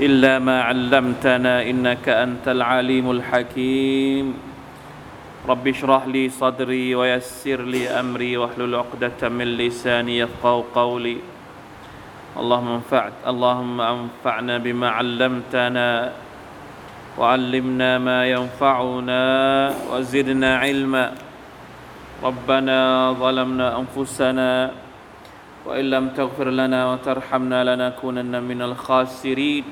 إلا ما علمتنا إنك أنت العليم الحكيم رب اشرح لي صدري ويسر لي أمري واحلل عقدة من لساني يفقهوا قولي اللهم أنفعنا بما علمتنا وعلمنا ما ينفعنا وزدنا علما ربنا ظلمنا أنفسنا وإن لم تغفر لنا وترحمنا لنكونن من الخاسرين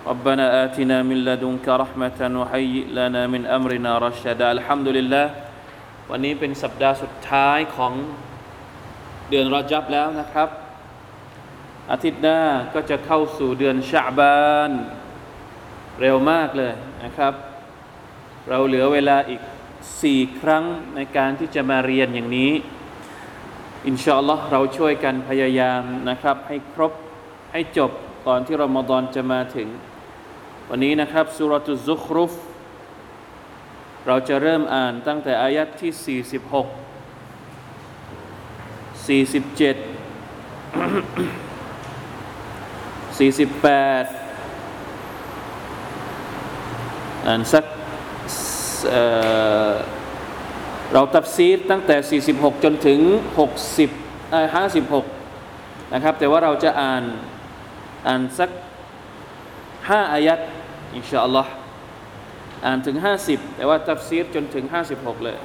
ربنا آتنا من لدنك رحمة وهيئ لنا من أمرنا رشدا الحمد لله วันนี้เป็นสัปดาห์สุดท้ายของเดือนรอญับแล้วนะครับอาทิตย์หน้าก็จะเข้าสู่เดือนชะอ์บานเร็วมากเลยนะครับเราเหลือเวลาอีก4ครั้งในการที่จะมาเรียนอย่างนี้อินชาอัลลอฮ์เราช่วยกันพยายามนะครับให้ครบให้จบก่อนที่รอมฎอนจะมาถึงวันนี้นะครับซูเราะตุซุครุฟเราจะเริ่มอ่านตั้งแต่อายะห์ที่46 47 48อ่านสักเราตัฟซีรตั้งแต่46จนถึง6056นะครับแต่ว่าเราจะอ่านสัก5อายะห์อินชาอัลลอฮ์อ่านถึง50แต่ว่าตัฟซีรจนถึง56เลย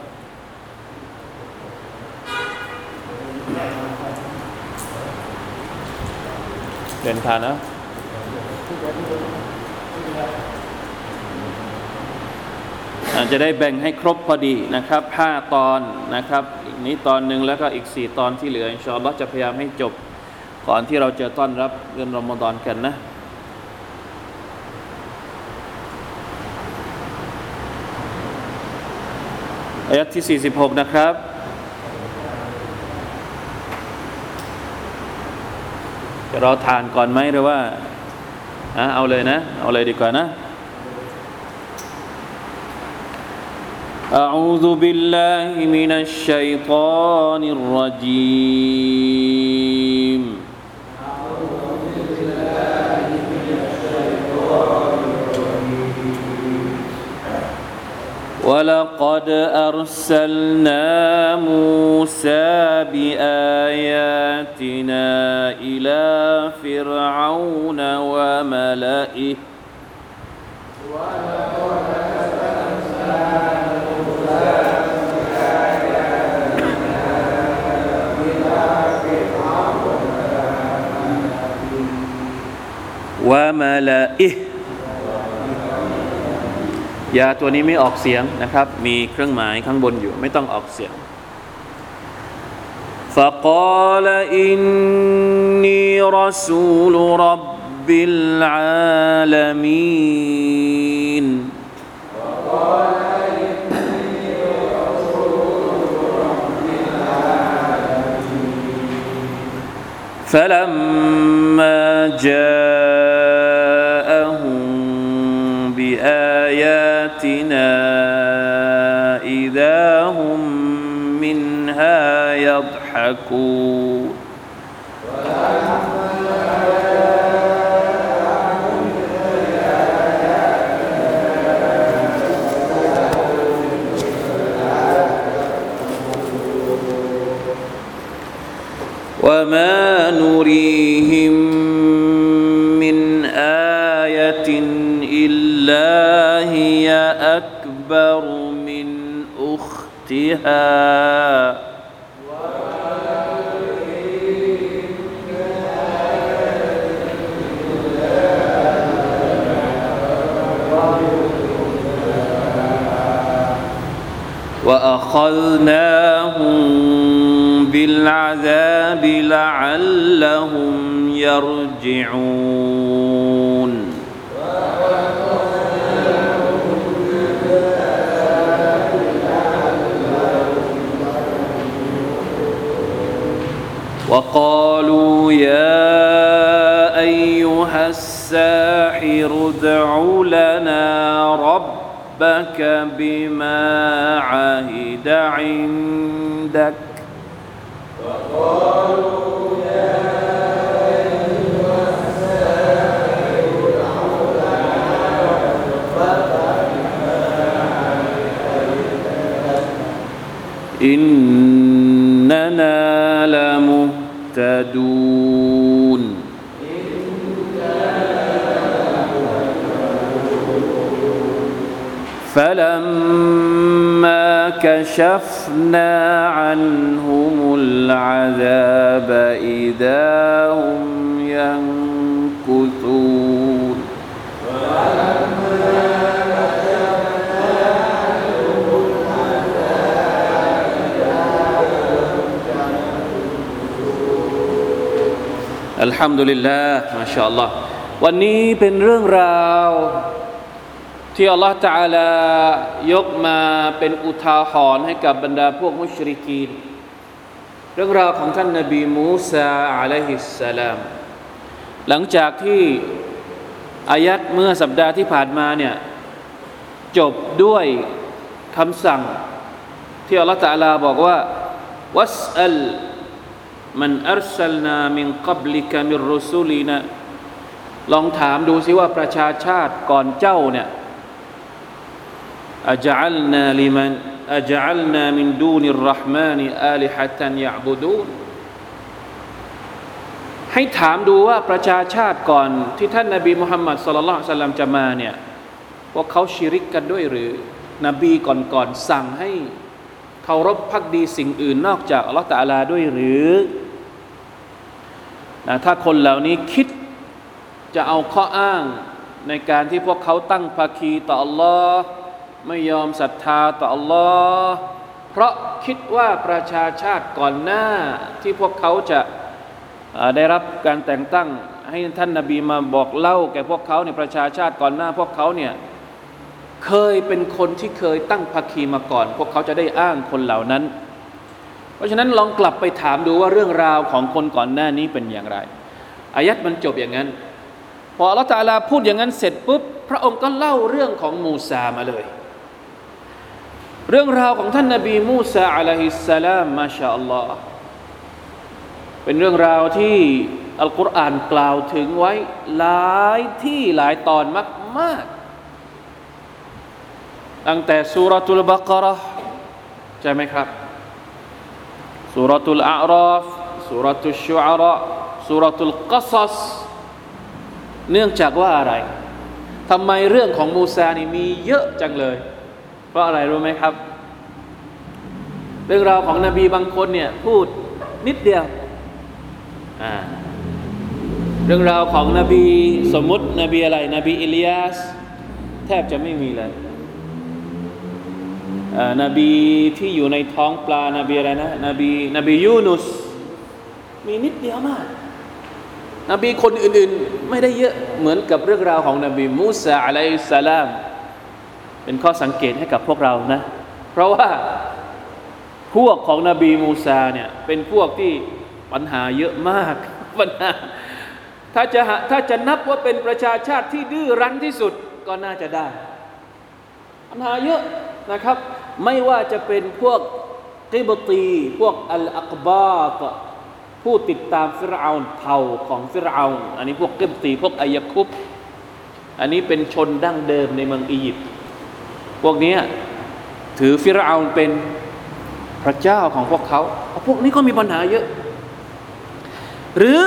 เดินทางนะอาจจะได้แบ่งให้ครบพอดีนะครับ5ตอนนะครับอีกนี้ตอนนึงแล้วก็อีก4ตอนที่เหลืออินชาอัลเลาะห์จะพยายามให้จบก่อนที่เราจะต้อนรับเดือนรอมฎอนกันนะอายะห์ที่46นะครับเราทานก่อนไหมหรือว่าเอาเลยนะเอาเลยดีกว่านะ أعوذ بالله من الشيطان الرجيم ولقد أرسلنا موسى بآياتنا إلى فرعون وملئهยาตัวนี้ไม่ออกเสียงนะครับมีเครื่องหมายข้างบนอยู่ไม่ต้องออกเสียงฟะกอลอินนีรอซูลร็อบบิลอาลามีนฟะลัมมาจาฮุมบิإذا هم منها يضحكون وما نريهم من آية إلا أكبر من أختها وأخذناهم بالعذاب لعلهم يرجعون ربك بما عهد عندك وقالوا يا أيها الساحر ادع لنا ربك بما عهد عندك إننا لمهتدون فلما كشفنا عنهم العذاب إذا هم ينكثون الحمد لله ما شاء الله วันนี้เป็นเรื่องราวที่อัลลอฮฺตะอาลายกมาเป็นอุทาหรณ์ให้กับบรรดาพวกมุชริกีนเรื่องราวของท่านนบีมูซาอะลัยฮิสสลามหลังจากที่อายัดเมื่อสัปดาห์ที่ผ่านมาเนี่ยจบด้วยคำสั่งที่อัลลอฮฺตะอาลาบอกว่าวัสอัลมันอัรซัลนามินกับลิกะมิรรุซูลีนะลองถามดูสิว่าประชาชาติก่อนเจ้าเนี่ยأجعلنا لمن أجعلنا من دون الرحمن آلهة يعبدون ให้ถามดูว่าประชาชาติก่อนที่ท่านนบีมุฮัมมัดศ็อลลัลลอฮุอะลัยฮิวะซัลลัมจะมาเนี่ยพวกเขาชิริกกันด้วยหรือนบีก่อนๆสั่งให้เคารพภักดีสิ่งอื่นนอกจากอัลเลาะห์ตะอาลาด้วยหรือถ้าคนเหล่านี้คิดจะเอาข้ออ้างในการที่พวกเขาตั้งภาคีต่ออัลเลาะห์ไม่ยอมศรัทธาต่ออัลลอฮ์เพราะคิดว่าประชาชาติก่อนหน้าที่พวกเขาจะได้รับการแต่งตั้งให้ท่านนบีมาบอกเล่าแก่พวกเขาในประชาชาติก่อนหน้าพวกเขาเนี่ยเคยเป็นคนที่เคยตั้งภาคีมาก่อนพวกเขาจะได้อ้างคนเหล่านั้นเพราะฉะนั้นลองกลับไปถามดูว่าเรื่องราวของคนก่อนหน้านี้เป็นอย่างไรอายัดมันจบอย่างนั้นพออัลลอฮฺตะอาลาพูดอย่างนั้นเสร็จปุ๊บพระองค์ก็เล่าเรื่องของมูซามาเลยเรื่องราวของท่านนบีมูซาอะลัยฮิสสลามมาชาอัลลอฮ์เป็นเรื่องราวที่อัลกุรอานกล่าวถึงไว้หลายที่หลายตอนมากๆตั้งแต่ซูเราะตุลบะเกาะเราะห์ใช่ไหมครับซูเราะตุลอาอรอฟซูเราะตุชชุอาราะห์ซูเราะตุลกอซัสเนื่องจากว่าอะไรทำไมเรื่องของมูซานี่มีเยอะจังเลยเพราะอะไรรู้ไหมครับเรื่องราวของนบีบางคนเนี่ยพูดนิดเดียวเรื่องราวของนบีสมมุตินบีอะไรนบีอิลิยาสแทบจะไม่มีเลยนบีที่อยู่ในท้องปลานบีอะไรนะนบียูนุสมีนิดเดียวมากนบีคนอื่นๆไม่ได้เยอะเหมือนกับเรื่องราวของนบีมูซาอะลัยฮิสสลามเป็นข้อสังเกตให้กับพวกเรานะเพราะว่าพวกของนบีมูซาเนี่ยเป็นพวกที่ปัญหาเยอะมากปัญหาถ้าจะนับว่าเป็นประชาชาติที่ดื้อรั้นที่สุดก็น่าจะได้ปัญหาเยอะนะครับไม่ว่าจะเป็นพวกกิบตีพวกอัลอักบาตผู้ติดตามฟิรเอาน์เผ่าของฟิรเอาน์อันนี้พวกกิบตีพวกอัยคุบอันนี้เป็นชนดั้งเดิมในเมืองอียิปต์พวกนี้ถือฟิรเอาน์เป็นพระเจ้าของพวกเขาพวกนี้ก็มีปัญหาเยอะหรือ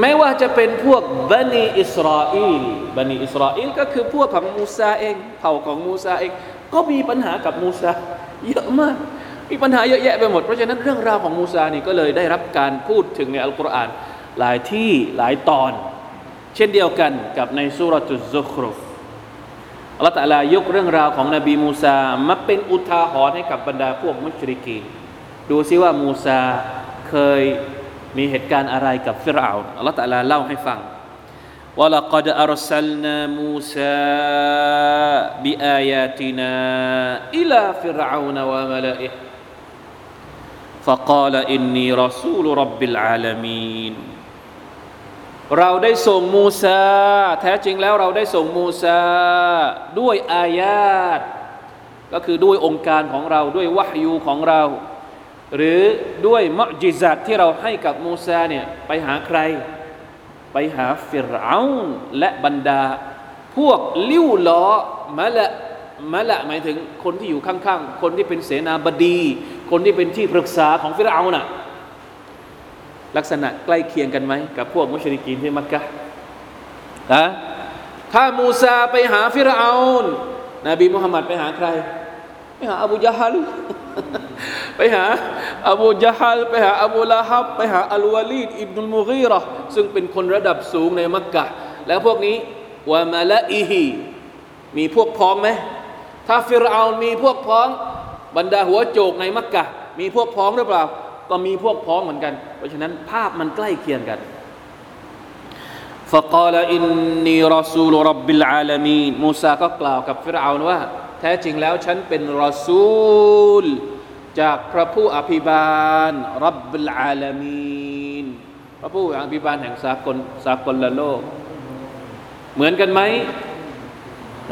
แม้ว่าจะเป็นพวกบันิอิสราอีลก็คือพวกของมูซาเองเผ่าของมูซาเองก็มีปัญหากับมูซาเยอะมากมีปัญหาเยอะแยะไปหมดเพราะฉะนั้นเรื่องราวของมูซานี่ก็เลยได้รับการพูดถึงในอัลกุรอานหลายที่หลายตอนเช่นเดียวกันกับในซูเราะตุซซุครุฟอัลลอฮฺตะอาลายกเรื่องราวของนบีมูซามาเป็นอุทาหรณ์ให้กับบรรดาพวกมุชริกีนดูซิว่ามูซาเคยมีเหตุการณ์อะไรกับฟิรเอาน์อัลลอฮฺตะอาลาเล่าให้ฟังวะลักอดอัรซัลนามูซาบิอายาตินาอิลาฟิรเอาน์วะมะลาอิฮ์ฟะกาลอินนีรอซูลุร็อบบิลอาละมีน เราได้ส่งมูซาแท้จริงแล้วเราได้ส่งมูซาด้วยอายาตก็คือด้วยองค์การของเราด้วยวะฮยูของเราหรือด้วยมะญิซาตที่เราให้กับมูซาเนี่ยไปหาใครไปหาฟิรเอานและบรรดาพวกลิ้วล้อมะละหมายถึงคนที่อยู่ข้างๆคนที่เป็นเสนาบดีคนที่เป็นที่ปรึกษาของฟิรเอานน่ะลักษณะใกล้เคียงกันไหมกับพวกมุชริกีนที่มักกะฮ์นะถ้ามูซาไปหาฟิรเอานนบีมุฮัมมัดไปหาใครไปหาอบูญะฮัลไปหาอบูญะฮัลไปหาอบูละฮับไปหาอัลวาลีดอิบนุลมุฆีเราะห์ซึ่งเป็นคนระดับสูงในมักกะฮ์แล้วพวกนี้วะมะละอิฮิมีพวกพ้องไหมถ้าฟิรเอานมีพวกพ้องบรรดาหัวโจกในมักกะฮ์มีพวกพ้องหรือเปล่าก็มีพวกพ้องเหมือนกันเพราะฉะนั้นภาพมันใกล้เคียงกันฟะกาลอินนีรอซูลร็อบบิลอาลามีนมูซาก็กล่าวกับฟิรเอานว่าแท้จริงแล้วฉันเป็นรอซูลจากพระผู้อภิบาลร็อบบิลอาลามีนพระผู้อภิบาลแห่งสากลโลกเหมือนกันไหม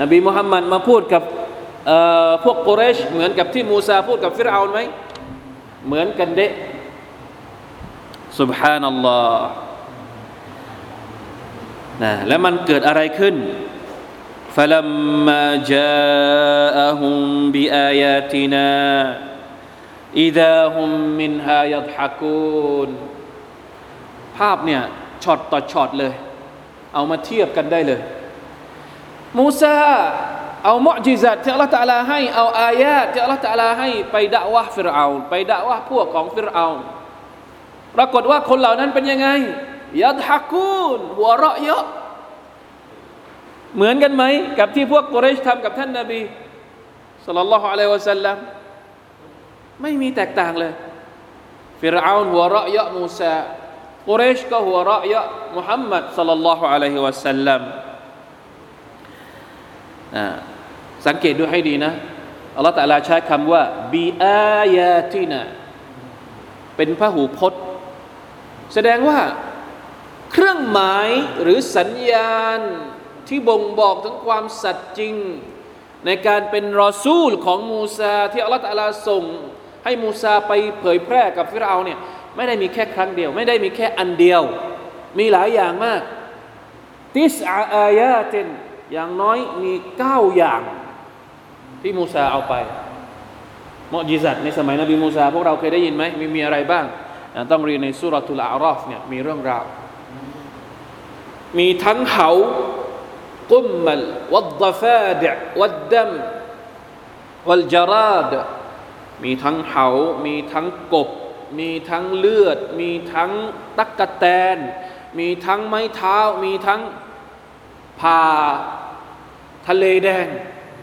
นบีมุฮัมมัดมาพูดกับพวกกุเรชเหมือนกับที่มูซาพูดกับฟิรเอานไหมเหมือนกันเดะ سبحان الله นะแล้วมันเกิดอะไรขึ้น فلما جاءهم بآياتنا إذا هم منها يضحكون ภาพเนี่ยช็อตต่อช็อตเลยเอามาเทียบกันได้เลยมูซาเอามุอ์ญิซาตที่อัลเลาะห์ตะอาลาให้เอาอายาตที่อัลเลาะห์ตะอาลาให้ไปดะวะฮ์ฟิรเอานไปดะวะฮ์พวกของฟิรเอานปรากฏว่าคนเหล่านั้นเป็นยังไงยัดฮะกูนหัวเราะเยาะเหมือนกันไหมกับที่พวกกุเรชทำกับท่านนบีศ็อลลัลลอฮุอะลัยฮิวะซัลลัมไม่มีแตกต่างเลยฟิรเอานหัวเราะเยาะมูซากุเรชก็หัวเราะเยาะมุฮัมมัดศ็อลลัลลอฮุอะลัยฮิวะซัลลัมสังเกตดูให้ดีนะอัลเลาะห์ตะอาลาใช้คำว่าบิอายาตินาเป็นพหูพจน์แสดงว่าเครื่องหมายหรือสัญญาณที่บ่งบอกถึงความสัตย์จริงในการเป็นรอซูลของมูซาที่อัลเลาะห์ตะอาลาส่งให้มูซาไปเผยแพร่กับฟิรเอาเนี่ยไม่ได้มีแค่ครั้งเดียวไม่ได้มีแค่อันเดียวมีหลายอย่างมากติสอาอายาตินอย่างน้อยมี9อย่างที่มูซาเอาไปมุอ์ญิซาตในสมัยนบีมูซาพวกเราเคยได้ยินไหมมีอะไรบ้างต้องเรียนในซูเราะตุลอาราฟเนี่ยมีเรื่องราวมีทั้งเหากุมมัลวัดดะฟาดะวัดดัมวัลจาราดมีทั้งเหามีทั้งกบมีทั้งเลือดมีทั้งตั๊กแตนมีทั้งไม้เท้ามีทั้งพาทะเลแดง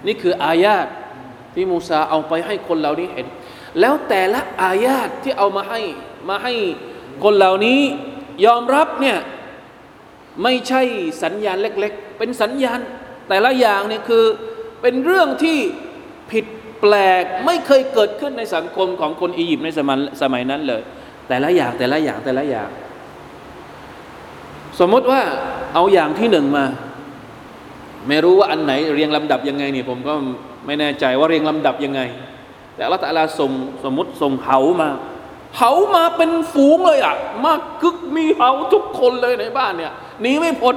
นี่คืออายาตที่มูซาเอาไปให้คนเหล่านี้เห็นแล้วแต่ละอายาตที่เอามาให้คนเหล่านี้ยอมรับเนี่ยไม่ใช่สัญญาณเล็กๆเป็นสัญญาณแต่ละอย่างเนี่ยคือเป็นเรื่องที่ผิดแปลกไม่เคยเกิดขึ้นในสังคมของคนอียิปต์ในสมัยนั้นเลยแต่ละอย่างสมมติว่าเอาอย่างที่หนึ่งมาไม่รู้ว่าอันไหนเรียงลำดับยังไงนี่ผมก็ไม่แน่ใจว่าเรียงลำดับยังไงแต่อัลเลาะห์ตะอาลาส่งสมมุติส่งเหามาเป็นฝูงเลยอ่ะมากคึกมีเหาทุกคนเลยในบ้านเนี่ยหนีไม่พ้น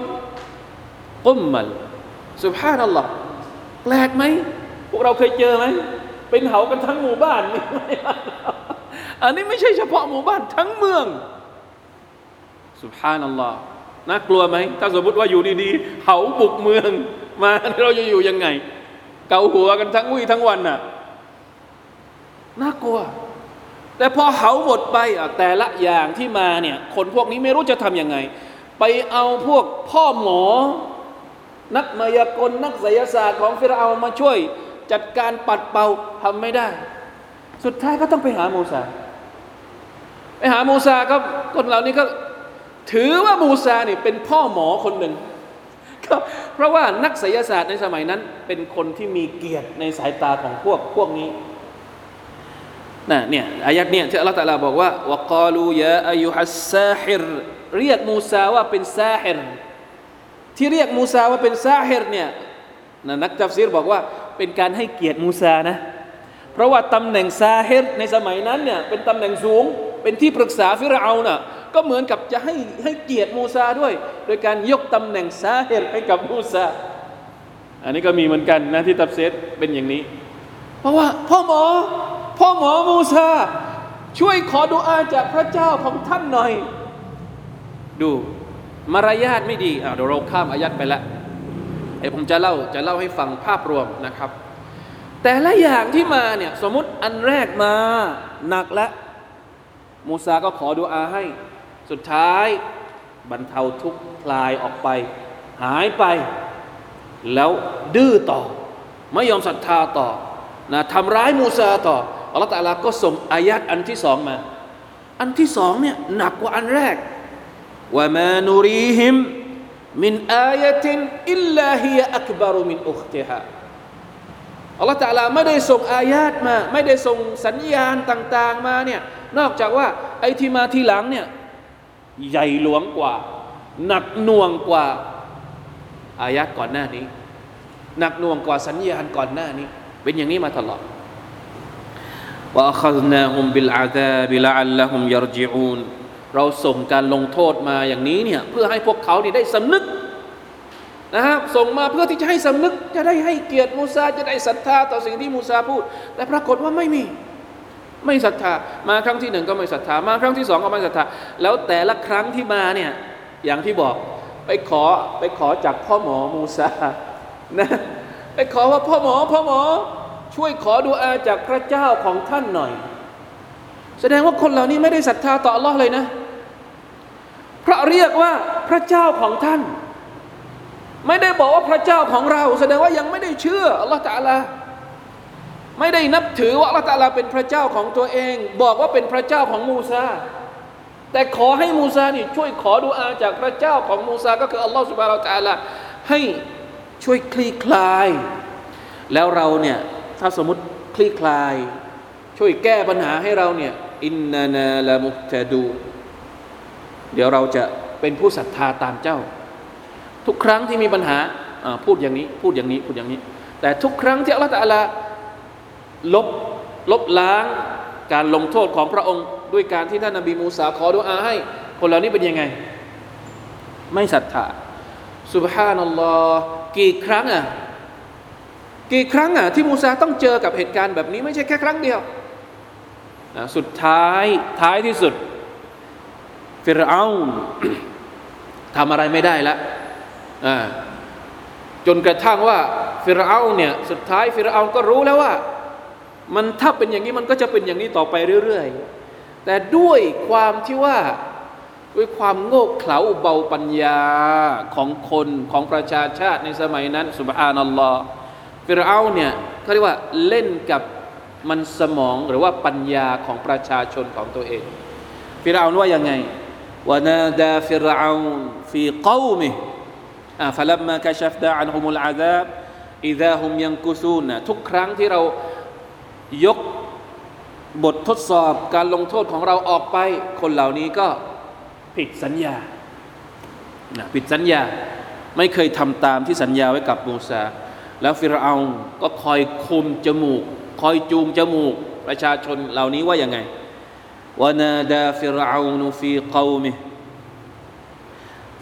กุมมัลซุบฮานัลลอฮ์แปลกไหมพวกเราเคยเจอไหมเป็นเหากันทั้งหมู่บ้านนี่อันนี้ไม่ใช่เฉพาะหมู่บ้านทั้งเมืองซุบฮานัลลอฮ์น่ากลัวไหมถ้าสมมติว่าอยู่ดีๆเหาบุกเมืองมาเราจะอยู่ยังไงเกาหัวกันทั้งวี่ทั้งวันน่ะน่ากลัวแต่พอเหาหมดไปแต่ละอย่างที่มาเนี่ยคนพวกนี้ไม่รู้จะทำยังไงไปเอาพวกพ่อหมอนักมายากลนักไสยศาสตร์ของฟิรเอามาช่วยจัดการปัดเป่าทำไม่ได้สุดท้ายก็ต้องไปหามูซาครับคนเหล่านี้ก็ถือว่ามูซาเนี่ยเป็นพ่อหมอคนหนึ่งก็เพราะว่านักไสยศาสตร์ในสมัยนั้นเป็นคนที่มีเกียรติในสายตาของพวกนี้นะเนี่ยอายัดเนี่ยที่อัลเลาะห์ตะอาลาบอกว่าวะกาลูยาอัยยูฮัสซาฮิร เรียกมูซาว่าเป็นซาฮิรที่เรียกมูซาว่าเป็นซาฮิรเนี่ยนักตัฟซีรบอกว่าเป็นการให้เกียรติมูซานะเพราะว่าตำแหน่งซาฮิรในสมัยนั้นเนี่ยเป็นตำแหน่งสูงเป็นที่ปรึกษาฟิรเอานะก็เหมือนกับจะให้เกียรติมูซาด้วยโดยการยกตำแหน่งซาฮิรให้กับมูซาอันนี้ก็มีเหมือนกันนะที่ตัฟซีรเป็นอย่างนี้เพราะว่าพ่อหมอมูซาช่วยขอดุอาจากพระเจ้าของท่านหน่อยดูมารยาทไม่ดีเดี๋ยวเราข้ามอายัดไปละผมจะเล่าให้ฟังภาพรวมนะครับแต่ละอย่างที่มาเนี่ยสมมุติอันแรกมาหนักละมูซาก็ขอดุอาให้สุดท้ายบรรเทาทุกข์คลายออกไปหายไปแล้วดื้อต่อไม่ยอมศรัทธาต่อนะทำร้ายมูซาต่ออัลเลาะห์ตะอาลาก็ส่งอายัดอันที่สองมาอันที่สองเนี่ยหนักกว่าอันแรกوَمَا نُرِيهِمْ مِنْ آيَةٍ إِلَّا هِيَ أَكْبَرُ مِنْ أُخْتِهَا อัลเลาะห์ตะอาลาไม่ได้ส่งอายาตมาไม่ได้ส่งสัญญาณต่างๆมาเนี่ยนอกจากว่าไอ้ที่มาทีหลังเนี่ยใหญ่หลวงกว่าหนักหน่วงกว่าอายาตก่อนหน้านี้หนักหน่วงกว่าสัญญาณก่อนหน้านี้เป็นอย่างนี้มาตลอด وَأَخَذْنَاهُمْ بِالْعَذَابِ لَعَلَّهُمْ يَرْجِعُونَเราส่งการลงโทษมาอย่างนี้เนี่ยเพื่อให้พวกเขาได้สำนึกนะครับส่งมาเพื่อที่จะให้สำนึกจะได้ให้เกียรติมูซาจะได้ศรัทธาต่อสิ่งที่มูซาพูดแต่ปรากฏว่าไม่ศรัทธามาครั้งที่หนึ่งก็ไม่ศรัทธามาครั้งที่สองก็ไม่ศรัทธาแล้วแต่ละครั้งที่มาเนี่ยอย่างที่บอกไปขอจากพ่อหมอมูซานะไปขอว่าพ่อหมอช่วยขอดุอาจากพระเจ้าของท่านหน่อยแสดงว่าคนเหล่านี้ไม่ได้ศรัทธาต่ออัลเลาะห์เลยนะเพราะเรียกว่าพระเจ้าของท่านไม่ได้บอกว่าพระเจ้าของเราแสดงว่ายังไม่ได้เชื่ออัลเลาะห์ตะอาลาไม่ได้นับถือว่าอัลเลาะห์ตะอาลาเป็นพระเจ้าของตัวเองบอกว่าเป็นพระเจ้าของมูซาแต่ขอให้มูซานี่ช่วยขอดุอาจากพระเจ้าของมูซาก็คืออัลเลาะห์ซุบฮานะฮูวะตะอาลาให้ช่วยคลี่คลายแล้วเราเนี่ยถ้าสมมุติคลี่คลายช่วยแก้ปัญหาให้เราเนี่ยอินนานาละมุฮตะดูเดี๋ยวเราจะเป็นผู้ศรัทธาตามเจ้าทุกครั้งที่มีปัญหาพูดอย่างนี้แต่ทุกครั้งที่อัลเลาะห์ตะอาลาลบล้างการลงโทษของพระองค์ด้วยการที่ท่านนบีมูซาขอดุอาให้คนเหล่านี้เป็นยังไงไม่ศรัทธาซุบฮานัลลอฮ์กี่ครั้งที่มูซาต้องเจอกับเหตุการณ์แบบนี้ไม่ใช่แค่ครั้งเดียวนะสุดท้ายที่สุดฟิรเอาน์ ทำอะไรไม่ได้แล้วจนกระทั่งว่าฟิรเอาน์เนี่ยสุดท้ายฟิรเอาน์ก็รู้แล้วว่ามันถ้าเป็นอย่างนี้มันก็จะเป็นอย่างนี้ต่อไปเรื่อยๆแต่ด้วยความที่ว่าด้วยความโง่เขลาเบาปัญญาของคนของประชาชาติในสมัยนั้นซุบฮานัลลอฮ์ฟิรเอาน์เนี่ยเขาเรียกว่าเล่นกับมันสมองหรือว่าปัญญาของประชาชนของตัวเองฟิรเอาน์ว่ายังไงวะนาดาฟิรเอาน์ฟีกอมิฮ์ฟัลัมมากะชัฟนาอันฮุมุลอาซาบอิซาฮุมยันกุซูนทุกครั้งที่เรายกบททดสอบการลงโทษของเราออกไปคนเหล่านี้ก็ผิดสัญญาผิดสัญญาไม่เคยทำตามที่สัญญาไว้กับมูซาแล้วฟิรเอาน์ก็คอยคุมจมูกคอยจูงจมูกประชาชนเหล่านี้ว่ายังไงวะนาดาฟิรเอานฟีกอมิฮ์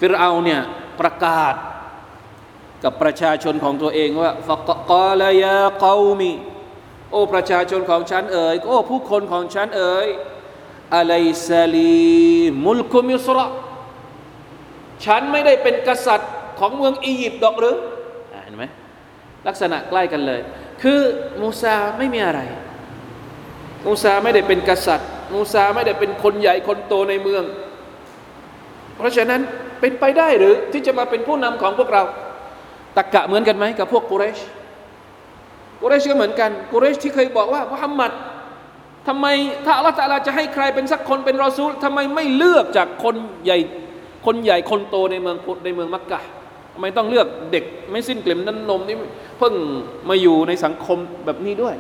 ฟิรเอาน์เนี่ยประกาศกับประชาชนของตัวเองว่าฟะกอลายากอมิโอ้ประชาชนของฉันเอ๋ยโอ้ผู้คนของฉันเอ๋ยอะลัยซะลีมุลกุมิสระฉันไม่ได้เป็นกษัตริย์ของเมืองอียิปต์ดอกหรือเห็นไหมลักษณะใกล้กันเลยคือมูซาไม่มีอะไรมูซาไม่ได้เป็นกษัตริย์มูซาไม่ได้เป็นคนใหญ่คนโตในเมืองเพราะฉะนั้นเป็นไปได้หรือที่จะมาเป็นผู้นำของพวกเราตะกะเหมือนกันไหมกับพวกกุเรชก็เหมือนกันกุเรชที่เคยบอกว่ามุฮัมมัดทำไมถ้าอัลเลาะห์ตะอาลาจะให้ใครเป็นสักคนเป็นรอซูลทำไมไม่เลือกจากคนใหญ่คนโตในเมืองมักกะฮ์ทำไมต้องเลือกเด็กไม่สิ้นเกล็ดน้ำนมนี่เพิ่งมาอยู่ในสังคมแบบนี้ด้วย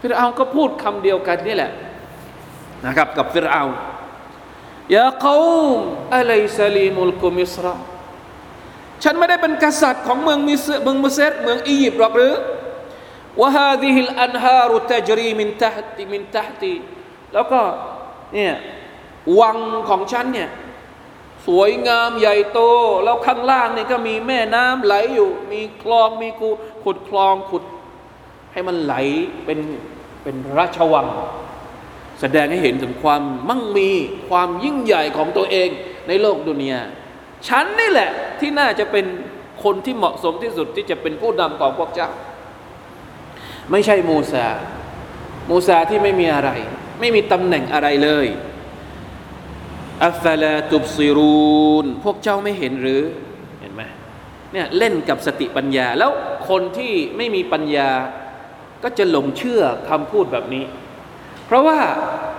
ฟิรเอาน์ก็พูดคำเดียวกันนี่แหละนะครับกับฟิรเอาน์ ยาเกาอะลัยซาลีมุลกุมิสรฉันไม่ได้เป็นกษัตริย์ของเมืองมิสรเมืองอียิปต์หรอกหรือวะฮาซิฮิลอันฮารุตัจรีมินตะฮติแล้วก็เนี่ยวังของฉันเนี่ยสวยงามใหญ่โตแล้วข้างล่างนี่ก็มีแม่น้ำไหลอยู่มีคลองมีขุดคลองให้มันไหลเป็นราชวังแสดงให้เห็นถึงความมั่งมีความยิ่งใหญ่ของตัวเองในโลกดุนยาฉันนี่แหละที่น่าจะเป็นคนที่เหมาะสมที่สุดที่จะเป็นผู้นำของพวกเจ้าไม่ใช่มูซาที่ไม่มีอะไรไม่มีตำแหน่งอะไรเลยอัฟลาตุบซิรูนพวกเจ้าไม่เห็นหรือเห็นไหมเนี่ยเล่นกับสติปัญญาแล้วคนที่ไม่มีปัญญาก็จะหลงเชื่อคำพูดแบบนี้เพราะว่า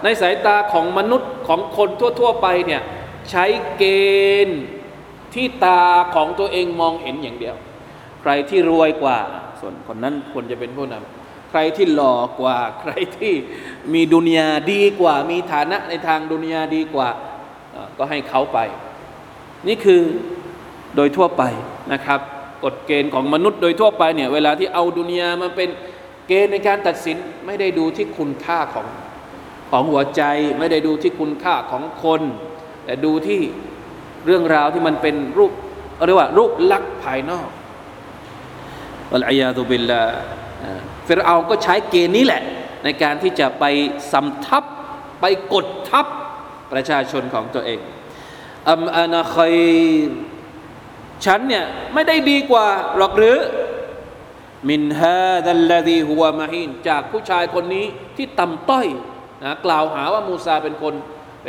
ในสายตาของมนุษย์ของคนทั่วๆไปเนี่ยใช้เกณฑ์ที่ตาของตัวเองมองเห็นอย่างเดียวใครที่รวยกว่าส่วนคนนั้นควรจะเป็นผู้นำใครที่หล่อกว่าใครที่มีดุนยาดีกว่ามีฐานะในทางดุนยาดีกว่าก็ให้เขาไปนี่คือโดยทั่วไปนะครับกฎเกณฑ์ของมนุษย์โดยทั่วไปเนี่ยเวลาที่เอาดุนยามาเป็นเกณฑ์ในการตัดสินไม่ได้ดูที่คุณค่าของหัวใจไม่ได้ดูที่คุณค่าของคนแต่ดูที่เรื่องราวที่มันเป็นรูปเรียกว่ารูปลักษณ์ภายนอกอัลอียาตุบิลลาห์ฟิรเอาน์ก็ใช้เกณฑ์นี้แหละในการที่จะไปสำทับไปกดทับประชาชนของตัวเองอานาคอยฉันเนี่ยไม่ได้ดีกว่าหรอกหรือมินฮาดัลลซีฮุวะมะฮีนจากผู้ชายคนนี้ที่ต่ำต้อยนะกล่าวหาว่ามูซาเป็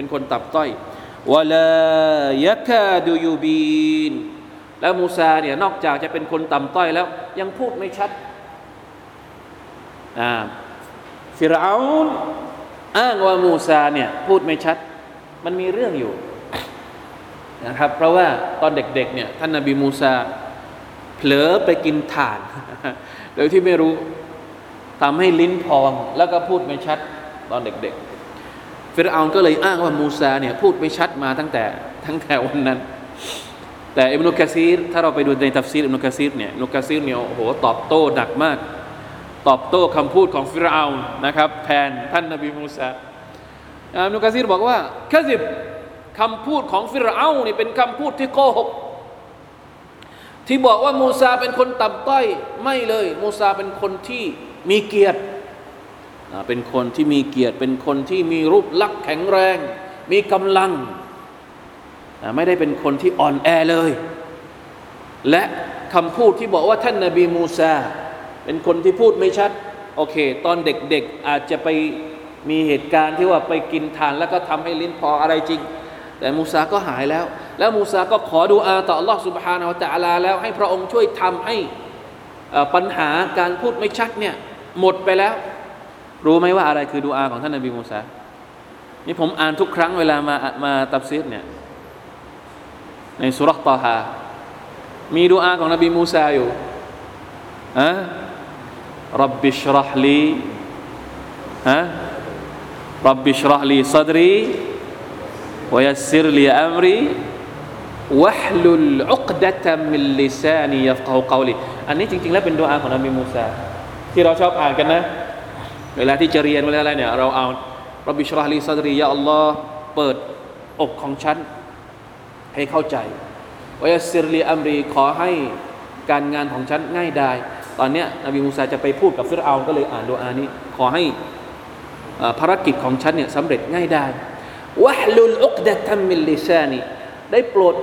นคนต่ำต้อยวะลายะกาดูยูบีนแล้วมูซาเนี่ยนอกจากจะเป็นคนต่ำต้อยแล้วยังพูดไม่ชัดฟิรเอาน์อ้างว่ามูซาเนี่ยพูดไม่ชัดมันมีเรื่องอยู่นะครับเพราะว่าตอนเด็กๆเนี่ยท่านนบีมูซาเผลอไปกินถ่านโดยที่ไม่รู้ทำให้ลิ้นพองแล้วก็พูดไม่ชัดตอนเด็กๆฟิรเอาน์ก็เลยอ้างว่ามูซาเนี่ยพูดไม่ชัดมาตั้งแต่วันนั้นแต่อิบนุกะซีรถ้าเราไปดูในตัฟซีรอิบนุกะซีรเนี่ยโอ้โหตอบโต้หนักมากตอบโต้คำพูดของฟิรเอาน์นะครับแทนท่านนบีมูซาอิบนุกะซีรบอกว่าคาซิบคำพูดของฟิรเอาน์นี่เป็นคำพูดที่โกหกที่บอกว่ามูซาเป็นคนต่ำต้อยไม่เลยมูซาเป็นคนที่มีเกียรติเป็นคนที่มีเกียรติเป็นคนที่มีรูปลักษณ์แข็งแรงมีกำลังไม่ได้เป็นคนที่อ่อนแอเลยและคำพูดที่บอกว่าท่านนบีมูซาเป็นคนที่พูดไม่ชัดโอเคตอนเด็กๆอาจจะไปมีเหตุการณ์ที่ว่าไปกินทานแล้วก็ทำให้ลิ้นพออะไรจริงแต่มูซาก็หายแล้วมูซาก็ขอดุอาต่อ Allah Subhanahu Wa Taala แล้วให้พระองค์ช่วยทำให้ปัญหาการพูดไม่ชัดเนี่ยหมดไปแล้วรู้ไหมว่าอะไรคือดุอาของท่านนบีมูซานี่ผมอ่านทุกครั้งเวลามาตัฟซีรเนี่ยในซูเราะห์ตอฮามีดุอาของนบีมูซาอยู่ร็อบบิชเราะห์ลีร็อบบิชเราะห์ลีซัดรีويسر لي أمري واحلل عقدة من لساني يفقهوا قولي อันนี้จริงๆแล้วเป็นดุอาของนบีมูซาที่เราชอบอ่านกันนะเวลาที่จะเรียนเวลาอะไรเนี่ยเราเอาร็อบบิชเราะห์ลีซัดรียาอัลลอฮ์เปิดอกของฉันให้เข้าใจวัยซิรลีอัมรีขอให้การงานของฉันง่ายดายตอนเนี้ยนบีมูซาจะไปพูดกับฟิรเอาน์ก็เลยอ่านดุอานี้ขอให้ภารกิจของฉันเนี่ยสำเร็จง่ายดายวะห์ลุลอุกดะตัมมิลลิซานีได้โปรด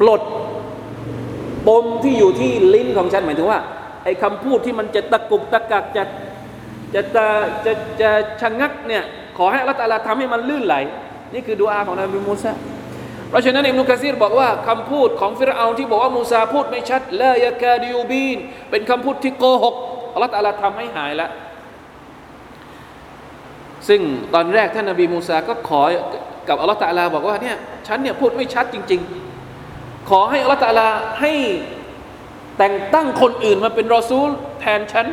ปลดปมที่อยู่ที่ลิ้นของฉันหมายถึงว่าไอ้คำพูดที่มันจะตะกุกตะกักจะชะงักเนี่ยขอให้อัลเลาะห์ตะอาลาทำให้มันลื่นไหลนี่คือดุอาของนบีมูซาเพราะฉะนั้นอิบนุกะซีรบอกว่าคำพูดของฟิรเอาน์ที่บอกว่ามูซาพูดไม่ชัดลายะกาดิยูบีนเป็นคำพูดที่โกหกอัลเลาะห์ตะอาลาทำให้หายละซึ่งตอนแรกท่านนบีมูซาก็ขอกับอัลเลาะห์ตะอาลาบอกว่าเนี่ยฉันเนี่ยพูดไม่ชัดจริงๆขอให้อัลเลาะห์ตะอาลาให้แต่งตั้งคนอื่นมาเป็นรอซูลแทนฉัน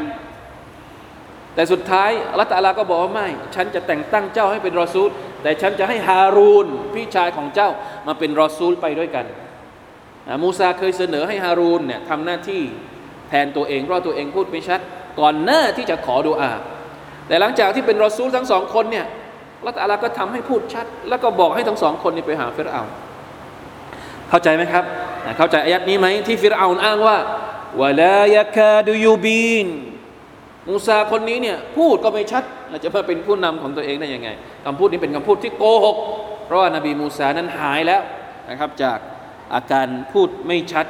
แต่สุดท้ายอัลเลาะห์ตะอาลาก็บอกว่าไม่ฉันจะแต่งตั้งเจ้าให้เป็นรอซูล แต่ฉันจะให้ฮารูนพี่ชายของเจ้ามาเป็นรอซูลไปด้วยกันมูซาเคยเสนอให้ฮารูนเนี่ยทำหน้าที่แทนตัวเองเพราะตัวเองพูดไม่ชัดก่อนหน้าที่จะขอดุอาแต่หลังจากที่เป็นรอซูลทั้งสองคนเนี่ยอัลเลาะห์ตะอาลาก็ทำให้พูดชัดแล้วก็บอกให้ทั้งสองคนนี้ไปหาฟิรเอาน์เข้าใจไหมครับเข้าใจอายัดนี้ไหมที่ฟิรเอาน์อ้างว่าวะลายะกาดุยูบีนมูซาคนนี้เนี่ยพูดก็ไม่ชัดแล้วจะมาเป็นผู้นำของตัวเองได้ยังไงคำพูดนี้เป็นคำพูดที่โกหกเพราะว่านบีมูซานั้นหายแล้วนะครับจากอาการพูดไม่ชัด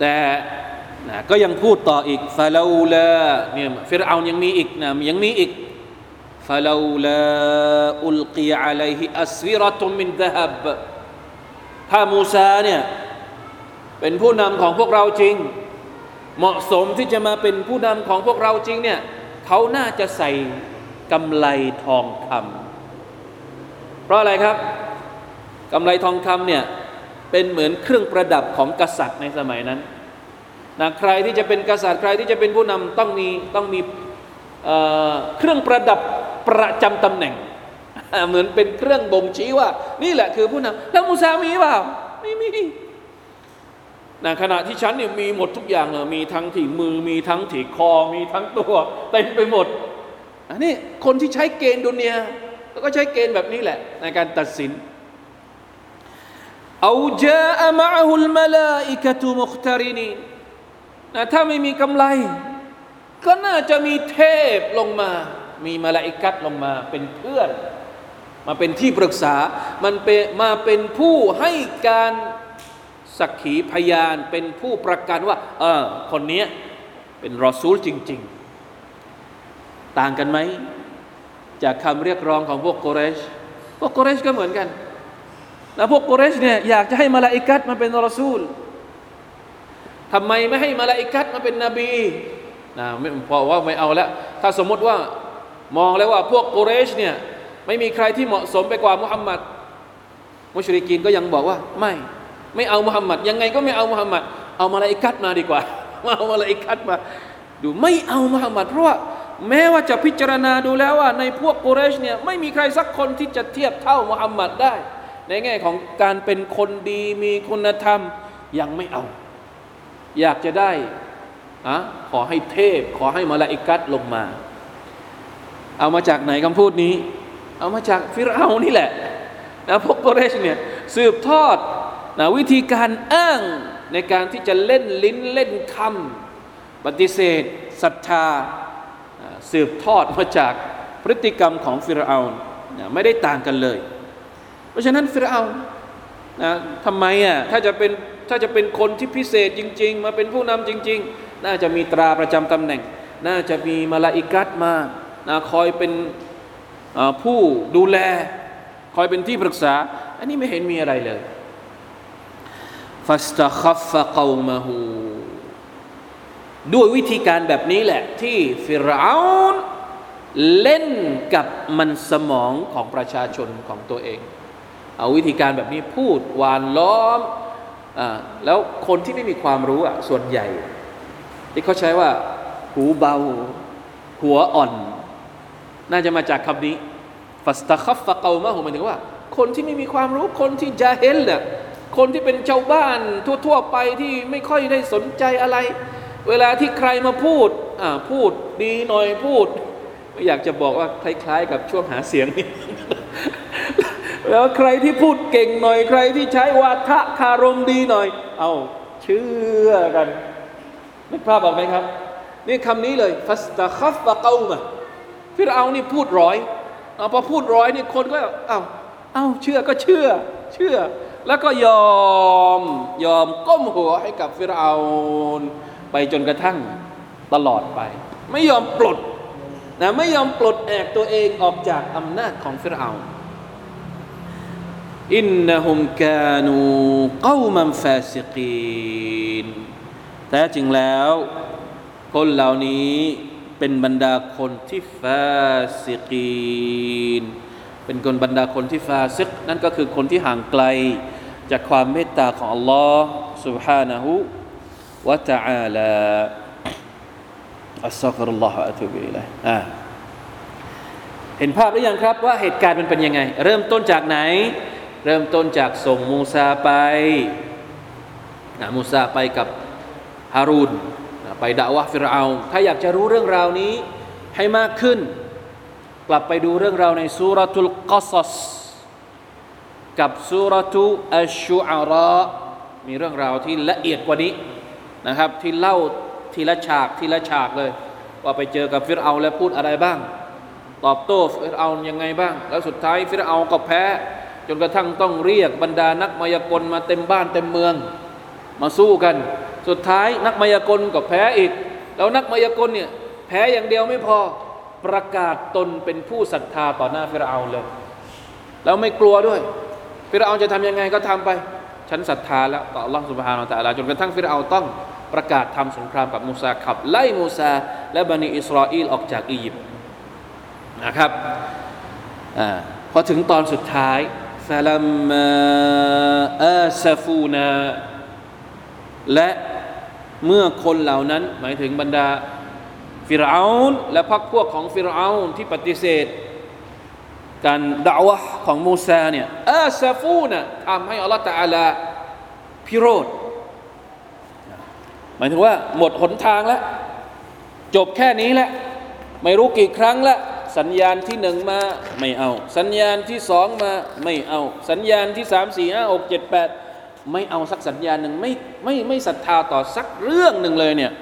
แต่ก็ยังพูดต่ออีกฟาลาอูลาเนี่ยฟิรเอาน์ยังมีอีกนะยังมีอีกฟาลาอูลาอุลกีอะลัยฮิอัสวิเราะตุมินซะฮับถ้ามูซาเนี่ยเป็นผู้นำของพวกเราจริงเหมาะสมที่จะมาเป็นผู้นำของพวกเราจริงเนี่ยเขาน่าจะใส่กำไลทองคำเพราะอะไรครับกำไลทองคำเนี่ยเป็นเหมือนเครื่องประดับของกษัตริย์ในสมัยนั้นนะใครที่จะเป็นกษัตริย์ใครที่จะเป็นผู้นำต้องมีเครื่องประดับประจำตำแหน่งเหมือนเป็นเครื่องบ่งชี้ว่านี่แหละคือผู้นำแล้วมูซามีเปล่าไม่มีนะขณะที่ฉันเนี่ยมีหมดทุกอย่างเลยมีทั้งที่มือมีทั้งที่คอมีทั้งตัวเต็มไปหมดอันนี้คนที่ใช้เกณฑ์ดุนยาก็ใช้เกณฑ์แบบนี้แหละในการตัดสินเอาจาอามะฮุลมะลาอิกะตุมุคตารินีนะถ้าไม่มีกำไรก็น่าจะมีเทพลงมามีมะลาอิกะฮ์ลงมาเป็นเพื่อนมาเป็นที่ปรึกษามาเป็นผู้ให้การสักขีพยานเป็นผู้ประกันว่าคนนี้เป็นรอซูลจริงๆต่างกันไหมจากคำเรียกร้องของพวกกุเรชก็เหมือนกันแล้วพวกกุเรชเนี่ยอยากจะให้มลาอิกะฮ์มาเป็นรอซูลทำไมไม่ให้มลาอิกะฮ์มาเป็นนบีนะเพราะว่าไม่เอาแล้วถ้าสมมติว่ามองแล้วว่าพวกกุเรชเนี่ยไม่มีใครที่เหมาะสมไปกว่ามุฮัมมัดมุชริกีนก็ยังบอกว่าไม่เอามุฮัมมัดยังไงก็ไม่เอามุฮัมมัดเอามลาอิกะฮ์มาดีกว่าเอามลาอิกะฮ์มาดูไม่เอามุฮัมมัดเพราะว่าแม้ว่าจะพิจารณาดูแล้วว่าในพวกกุเรชเนี่ยไม่มีใครสักคนที่จะเทียบเท่ามุฮัมมัดได้ในแง่ของการเป็นคนดีมีคุณธรรมยังไม่เอาอยากจะได้ขอให้เทพขอให้มลาอิกะฮ์ลงมาเอามาจากไหนคำพูดนี้เอามาจากฟิรเอาน์นี่แหละนะพวกกุเรชเนี่ยสืบทอดนะวิธีการอ้างในการที่จะเล่นลิ้นเล่นคำปฏิเสธศรัทธาสืบทอดมาจากพฤติกรรมของฟิรเอาน์ไม่ได้ต่างกันเลยเพราะฉะนั้นฟิรเอาน์นะทำไมถ้าจะเป็นคนที่พิเศษจริงๆมาเป็นผู้นำจริงๆน่าจะมีตราประจำตำแหน่งน่าจะมีมลาอิกะฮ์มาคอยเป็นผู้ดูแลคอยเป็นที่ปรึกษาอันนี้ไม่เห็นมีอะไรเลยฟัสตะคัฟฟะกอมะฮูด้วยวิธีการแบบนี้แหละที่ฟิรเอาน์เล่นกับมันสมองของประชาชนของตัวเองเอาวิธีการแบบนี้พูดหวานล้อมแล้วคนที่ไม่มีความรู้ส่วนใหญ่ที่เขาใช้ว่าหูเบาหัวอ่อนน่าจะมาจากคำนี้ฟัสตะคัฟฟะกอมะฮูหมายถึงว่าคนที่ไม่มีความรู้คนที่ญาฮิลเนี่ยคนที่เป็นชาวบ้านทั่วๆไปที่ไม่ค่อยได้สนใจอะไรเวลาที่ใครมาพูดพูดดีหน่อยพูดไม่อยากจะบอกว่าคล้ายๆกับช่วงหาเสียงนี่ แล้วใครที่พูดเก่งหน่อยใครที่ใช้วาทะคารมดีหน่อยเอาเชื่อกันนึกภาพออกไหมครับนี่คำนี้เลยฟัสตะคัฟฟะกอมะฟิรเอาน์นี่พูดร้อยพอพูดร้อยนี่คนก็เอาเชื่อก็เชื่อแล้วก็ยอมก้มหัวให้กับฟิรเอาน์ไปจนกระทั่งตลอดไปไม่ยอมปลดนะไม่ยอมปลดแอกตัวเองออกจากอำนาจของฟิรเอาน์อินนะฮุมกานูกอมัมฟาซิกีนแท้จริงแล้วคนเหล่านี้เป็นบรรดาคนที่ฟาซิกีนเป็นคนบรรดาคนที่ฟาซิกนั่นก็คือคนที่ห่างไกลจากความเมตตาของอัลลอฮ์ سبحانه และ تعالى อัสตัฆฟิรุลลอฮ์วะอะตูบุอิลัยฮ์ เห็นภาพหรือยังครับว่าเหตุการณ์มันเป็นยังไงเริ่มต้นจากไหนเริ่มต้นจากส่งมูซาไปมูซาไปกับฮารูนไปดะวะฟิรเอาน์ถ้าอยากจะรู้เรื่องราวนี้ให้มากขึ้นกลับไปดูเรื่องราวในซูเราะตุลกอซัสกับซูเราะตุอัชชุอาราอ์มีเรื่องราวที่ละเอียดกว่านี้นะครับที่เล่าทีละฉากเลยว่าไปเจอกับฟิรเอาน์แล้วพูดอะไรบ้างตอบโต้ฟิรเอาน์ยังไงบ้างแล้วสุดท้ายฟิรเอาน์ก็แพ้จนกระทั่งต้องเรียกบรรดานักมายากลมาเต็มบ้านเต็มเมืองมาสู้กันสุดท้ายนักมายากลก็แพ้อีกแล้วนักมายากลเนี่ยแพ้อย่างเดียวไม่พอประกาศตนเป็นผู้ศรัทธาต่อหน้าฟิรเอาน์เลยแล้วไม่กลัวด้วยฟิรเอาน์จะทำยังไงก็ทำไปฉันศรัทธาแล้วต่ออัลเลาะห์ซุบฮานะฮูวะตะอาลาจนกระทั่งฟิรเอาน์ต้องประกาศทำสงครามกับมูซาขับไล่มูซาและบันิอิสราอีลออกจากอียิปต์นะครับพอถึงตอนสุดท้ายฟะลัมมาอาซาฟูนาและเมื่อคนเหล่านั้นหมายถึงบรรดาฟิรเอาน์และพรรคพวกของฟิรเอาน์ที่ปฏิเสธการดะวะห์ของมูซาเนี่ยอาซาฟูนะทำให้อัลเลาะห์ตะอาลาพิโรธหมายถึงว่าหมดหนทางแล้วจบแค่นี้แล้วไม่รู้กี่ครั้งแล้วสัญญาณที่หนึ่งมาไม่เอาสัญญาณที่สองมาไม่เอาสัญญาณที่สามสี่ห้าหกเจ็ดแปดไม่เอาสักสัญญาณหนึ่งไม่ศรัทธาต่อสักเรื่องหนึ่งเลยเนี่ย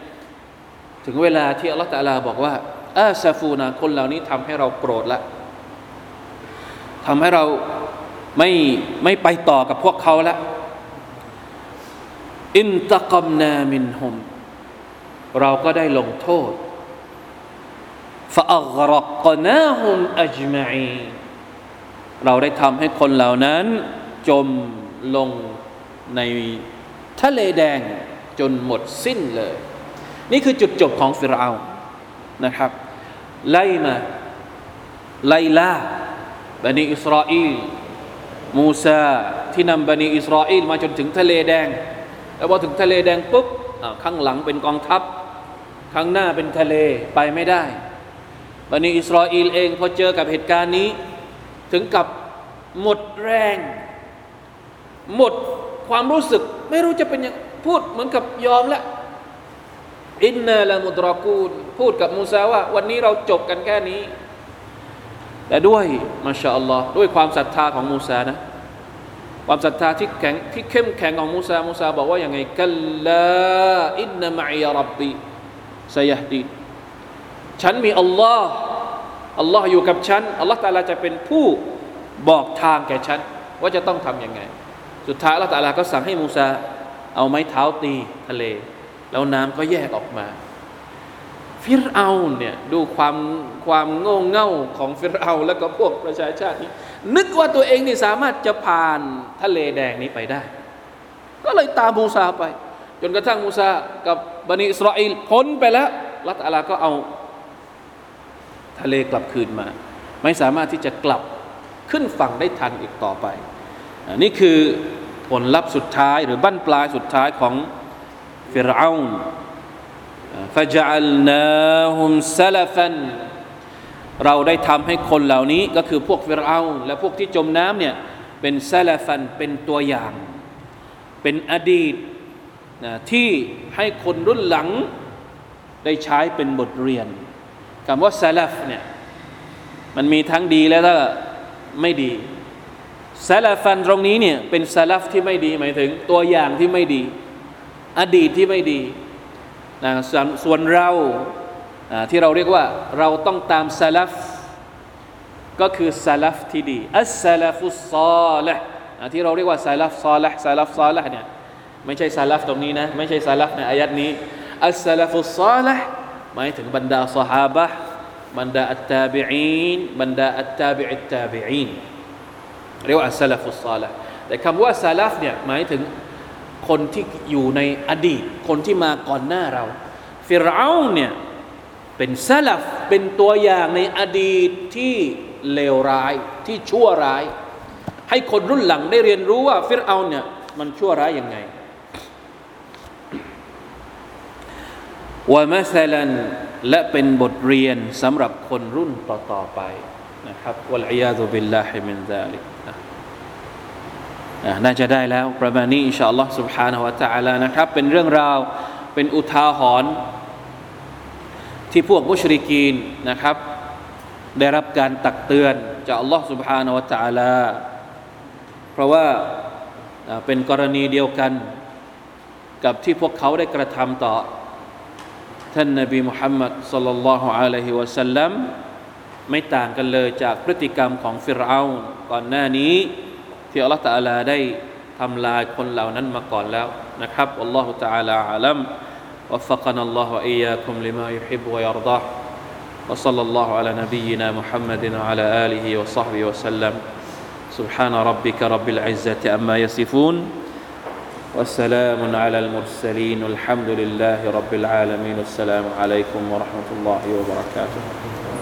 ถึงเวลาที่อัลเลาะห์ตะอาลาบอกว่าอาซาฟูนะคนเหล่านี้ทำให้เราโกรธละทำให้เราไม่ไปต่อกับพวกเขาละอินตะกัมนามินฮุมเราก็ได้ลงโทษฟะอัฆเราะกนาฮุมอัจมะอีนเราได้ทำให้คนเหล่านั้นจมลงในทะเลแดงจนหมดสิ้นเลยนี่คือจุดจบของฟิรเอาน์นะครับไล่ล่าบันิอิสราอีลมูซาที่นำบันิอิสราอีลมาจนถึงทะเลแดงแล้วพอถึงทะเลแดงปุ๊บข้างหลังเป็นกองทัพข้างหน้าเป็นทะเลไปไม่ได้บันิอิสราอีลเองพอเจอกับเหตุการณ์นี้ถึงกับหมดแรงหมดความรู้สึกไม่รู้จะเป็นยังพูดเหมือนกับยอมละอินนาละมุดรอกูนพูดกับมูซาว่าวันนี้เราจบกันแค่นี้และด้วยมาชาอัลลอฮ์ด้วยความศรัทธาของมูซานะความศรัทธาที่เข้มแข็งของมูซาบอกว่าอย่างไงกัลลาอินนะมะอียะร็อบบีซะยะฮดีฉันมีอัลลอฮ์อยู่กับฉันอัลลอฮ์ตะอาลาจะเป็นผู้บอกทางแก่ฉันว่าจะต้องทำยังไงสุดท้ายอัลลอฮ์ตะอาลาก็สั่งให้มูซาเอาไม้เท้าตีทะเลแล้วน้ำก็แยกออกมาฟิรเอาน์เนี่ยดูความโง่เง่าของฟิรเอาน์แล้วก็พวกประชาชาตินี้นึกว่าตัวเองนี่สามารถจะผ่านทะเลแดงนี้ไปได้ก็เลยตามมูซาไปจนกระทั่งมูซากับบันิอิสราอีลพ้นไปแล้วอัลเลาะห์ตะอาลาก็เอาทะเลกลับคืนมาไม่สามารถที่จะกลับขึ้นฝั่งได้ทันอีกต่อไปนี่คือผลลัพธ์สุดท้ายหรือบั้นปลายสุดท้ายของฟิรเอาน์فَجَعَلْنَاهُمْ سَلَفًا เราได้ทำให้คนเหล่านี้ก็คือพวกฟิรเอาน์และพวกที่จมน้ำเนี่ยเป็นซะละฟันเป็นตัวอย่างเป็นอดีตที่ให้คนรุ่นหลังได้ใช้เป็นบทเรียนคำว่าซะละฟเนี่ยมันมีทั้งดีและก็ไม่ดีซะละฟันตรงนี้เนี่ยเป็นซะละฟที่ไม่ดีหมายถึงตัวอย่างที่ไม่ดีอดีตที่ไม่ดีนะส่วนเราที่เราเรียกว่าเราต้องตามซะลัฟก็คือซะลัฟที่ดีอัสซะลัฟุศศอลิห์ที่เราเรียกว่าซะลัฟศอลิห์ซะลัฟศอลิห์เนี่ยไม่ใช่ซะลัฟตรงนี้นะไม่ใช่ซะลัฟในอายัดนี้อัสซะลัฟุศศอลิห์หมายถึงบรรดาซอฮาบะห์บรรดาอัตตาบิอีนบรรดาอัตตาบิอัตตาบิอีนเรียกว่าอัสซะลัฟุศศอลิห์แต่คำว่าซะลัฟเนี่ยหมายถึงคนที่อยู่ในอดีตคนที่มาก่อนหน้าเราฟิรเอาน์เนี่ยเป็นซะลัฟเป็นตัวอย่างในอดีตที่เลวร้ายที่ชั่วร้ายให้คนรุ่นหลังได้เรียนรู้ว่าฟิรเอาน์เนี่ยมันชั่วร้ายยังไงวะมัซะลันและเป็นบทเรียนสำหรับคนรุ่นต่อๆไป นะครับวัลอียาซุบิลลาฮิมินซาลิกน่าจะได้แล้วประมาณนี้อินชาอัลลอฮ์ سبحانه และ تعالى นะครับเป็นเรื่องราวเป็นอุทาหรณ์ที่พวกมุชริกีนนะครับได้รับการตักเตือนจากอัลลอฮ์ سبحانه และ تعالى เพราะว่าเป็นกรณีเดียวกันกับที่พวกเขาได้กระทำต่อท่านนบีมุฮัมมัดศ็อลลัลลอฮุอะลัยฮิวะซัลลัมไม่ต่างกันเลยจากพฤติกรรมของฟิรเอาน์ก่อนหน้านี้ที่อัลลอฮฺตะอาลาได้ทำลายคนเหล่านั้นมาก่อนแล้วนะครับอัลลอฮฺตะอาลาอาลัมวะฟักนัลลอฮฺวะอียาคุมลิมายุฮิบวะยัรฎอฮฺวะศ็อลลัลลอฮุอะลานะบีนามุฮัมมัดวะอะลาอาลิฮิวะศ็อฮบิวะซัลลัมซุบฮานะร็อบบิกะร็อบบิลอิซซะติอัมมายัศิฟูนوالسلام على المرسلين والحمد لله رب العالمين السلام عليكم ورحمة الله وبركاته